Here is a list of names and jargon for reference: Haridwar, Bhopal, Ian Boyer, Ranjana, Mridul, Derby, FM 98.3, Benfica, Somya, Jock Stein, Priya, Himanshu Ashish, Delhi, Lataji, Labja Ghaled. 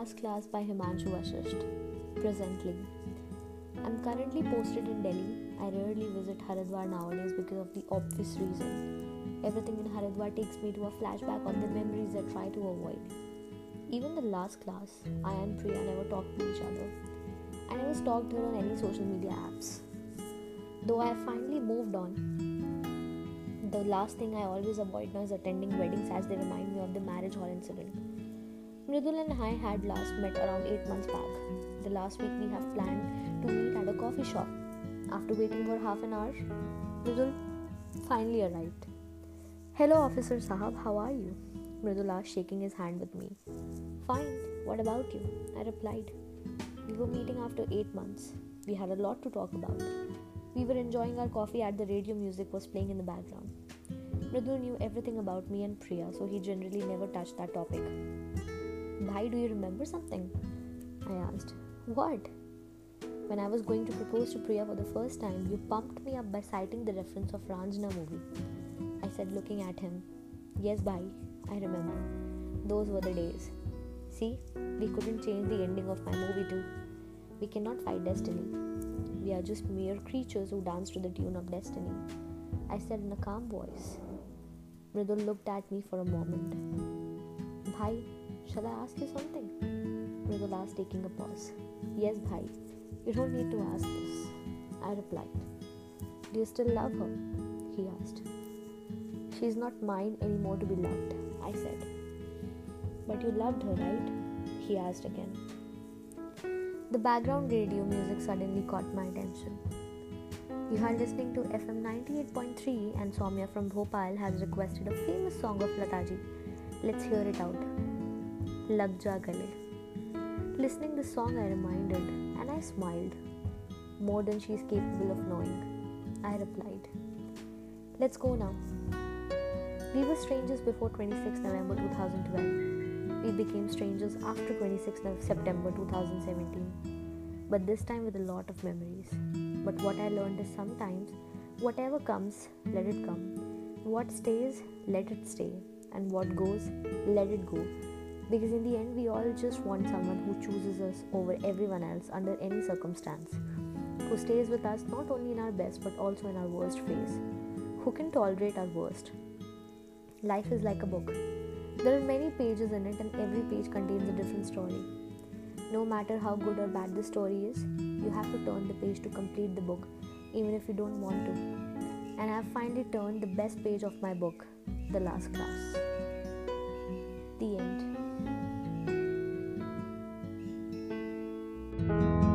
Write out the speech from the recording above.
Last Class by Himanshu Ashish. Presently, I'm currently posted in Delhi. I rarely visit Haridwar nowadays because of the obvious reason. Everything in Haridwar takes me to a flashback of the memories I try to avoid. Even the last class, I and Priya never talked to each other. I never stalked her on any social media apps. Though I finally moved on, the last thing I always avoid now is attending weddings as they remind me of the marriage hall incident. Mridul and I had last met around 8 months back. The last week we have planned to meet at a coffee shop. After waiting for half an hour, Mridul finally arrived. "Hello Officer Sahab, how are you?" Mridul asked, shaking his hand with me. "Fine, what about you?" I replied. We were meeting after 8 months. We had a lot to talk about. We were enjoying our coffee as the radio music was playing in the background. Mridul knew everything about me and Priya, so he generally never touched that topic. "Bhai, do you remember something?" I asked. "What?" "When I was going to propose to Priya for the first time, you pumped me up by citing the reference of Ranjana movie," I said, looking at him. "Yes, bhai, I remember. Those were the days. See, we couldn't change the ending of my movie too. We cannot fight destiny. We are just mere creatures who dance to the tune of destiny," I said in a calm voice. Mridul looked at me for a moment. "Bhai, shall I ask you something?" Mridul asked, taking a pause. "Yes, bhai. You don't need to ask this," I replied. "Do you still love her?" he asked. "She's not mine anymore to be loved," I said. "But you loved her, right?" he asked again. The background radio music suddenly caught my attention. You are listening to FM 98.3 and Somya from Bhopal has requested a famous song of Lataji. Let's hear it out. Labja Ghaled. Listening the song, I reminded, and I smiled. More than she is capable of knowing, I replied. "Let's go now." We were strangers before 26 November 2012. We became strangers after 26 September 2017. But this time with a lot of memories. But what I learned is sometimes, whatever comes, let it come. What stays, let it stay. And what goes, let it go. Because in the end, we all just want someone who chooses us over everyone else under any circumstance, who stays with us not only in our best but also in our worst phase, who can tolerate our worst. Life is like a book. There are many pages in it and every page contains a different story. No matter how good or bad the story is, you have to turn the page to complete the book, even if you don't want to. And I have finally turned the best page of my book, The Last Class. The end.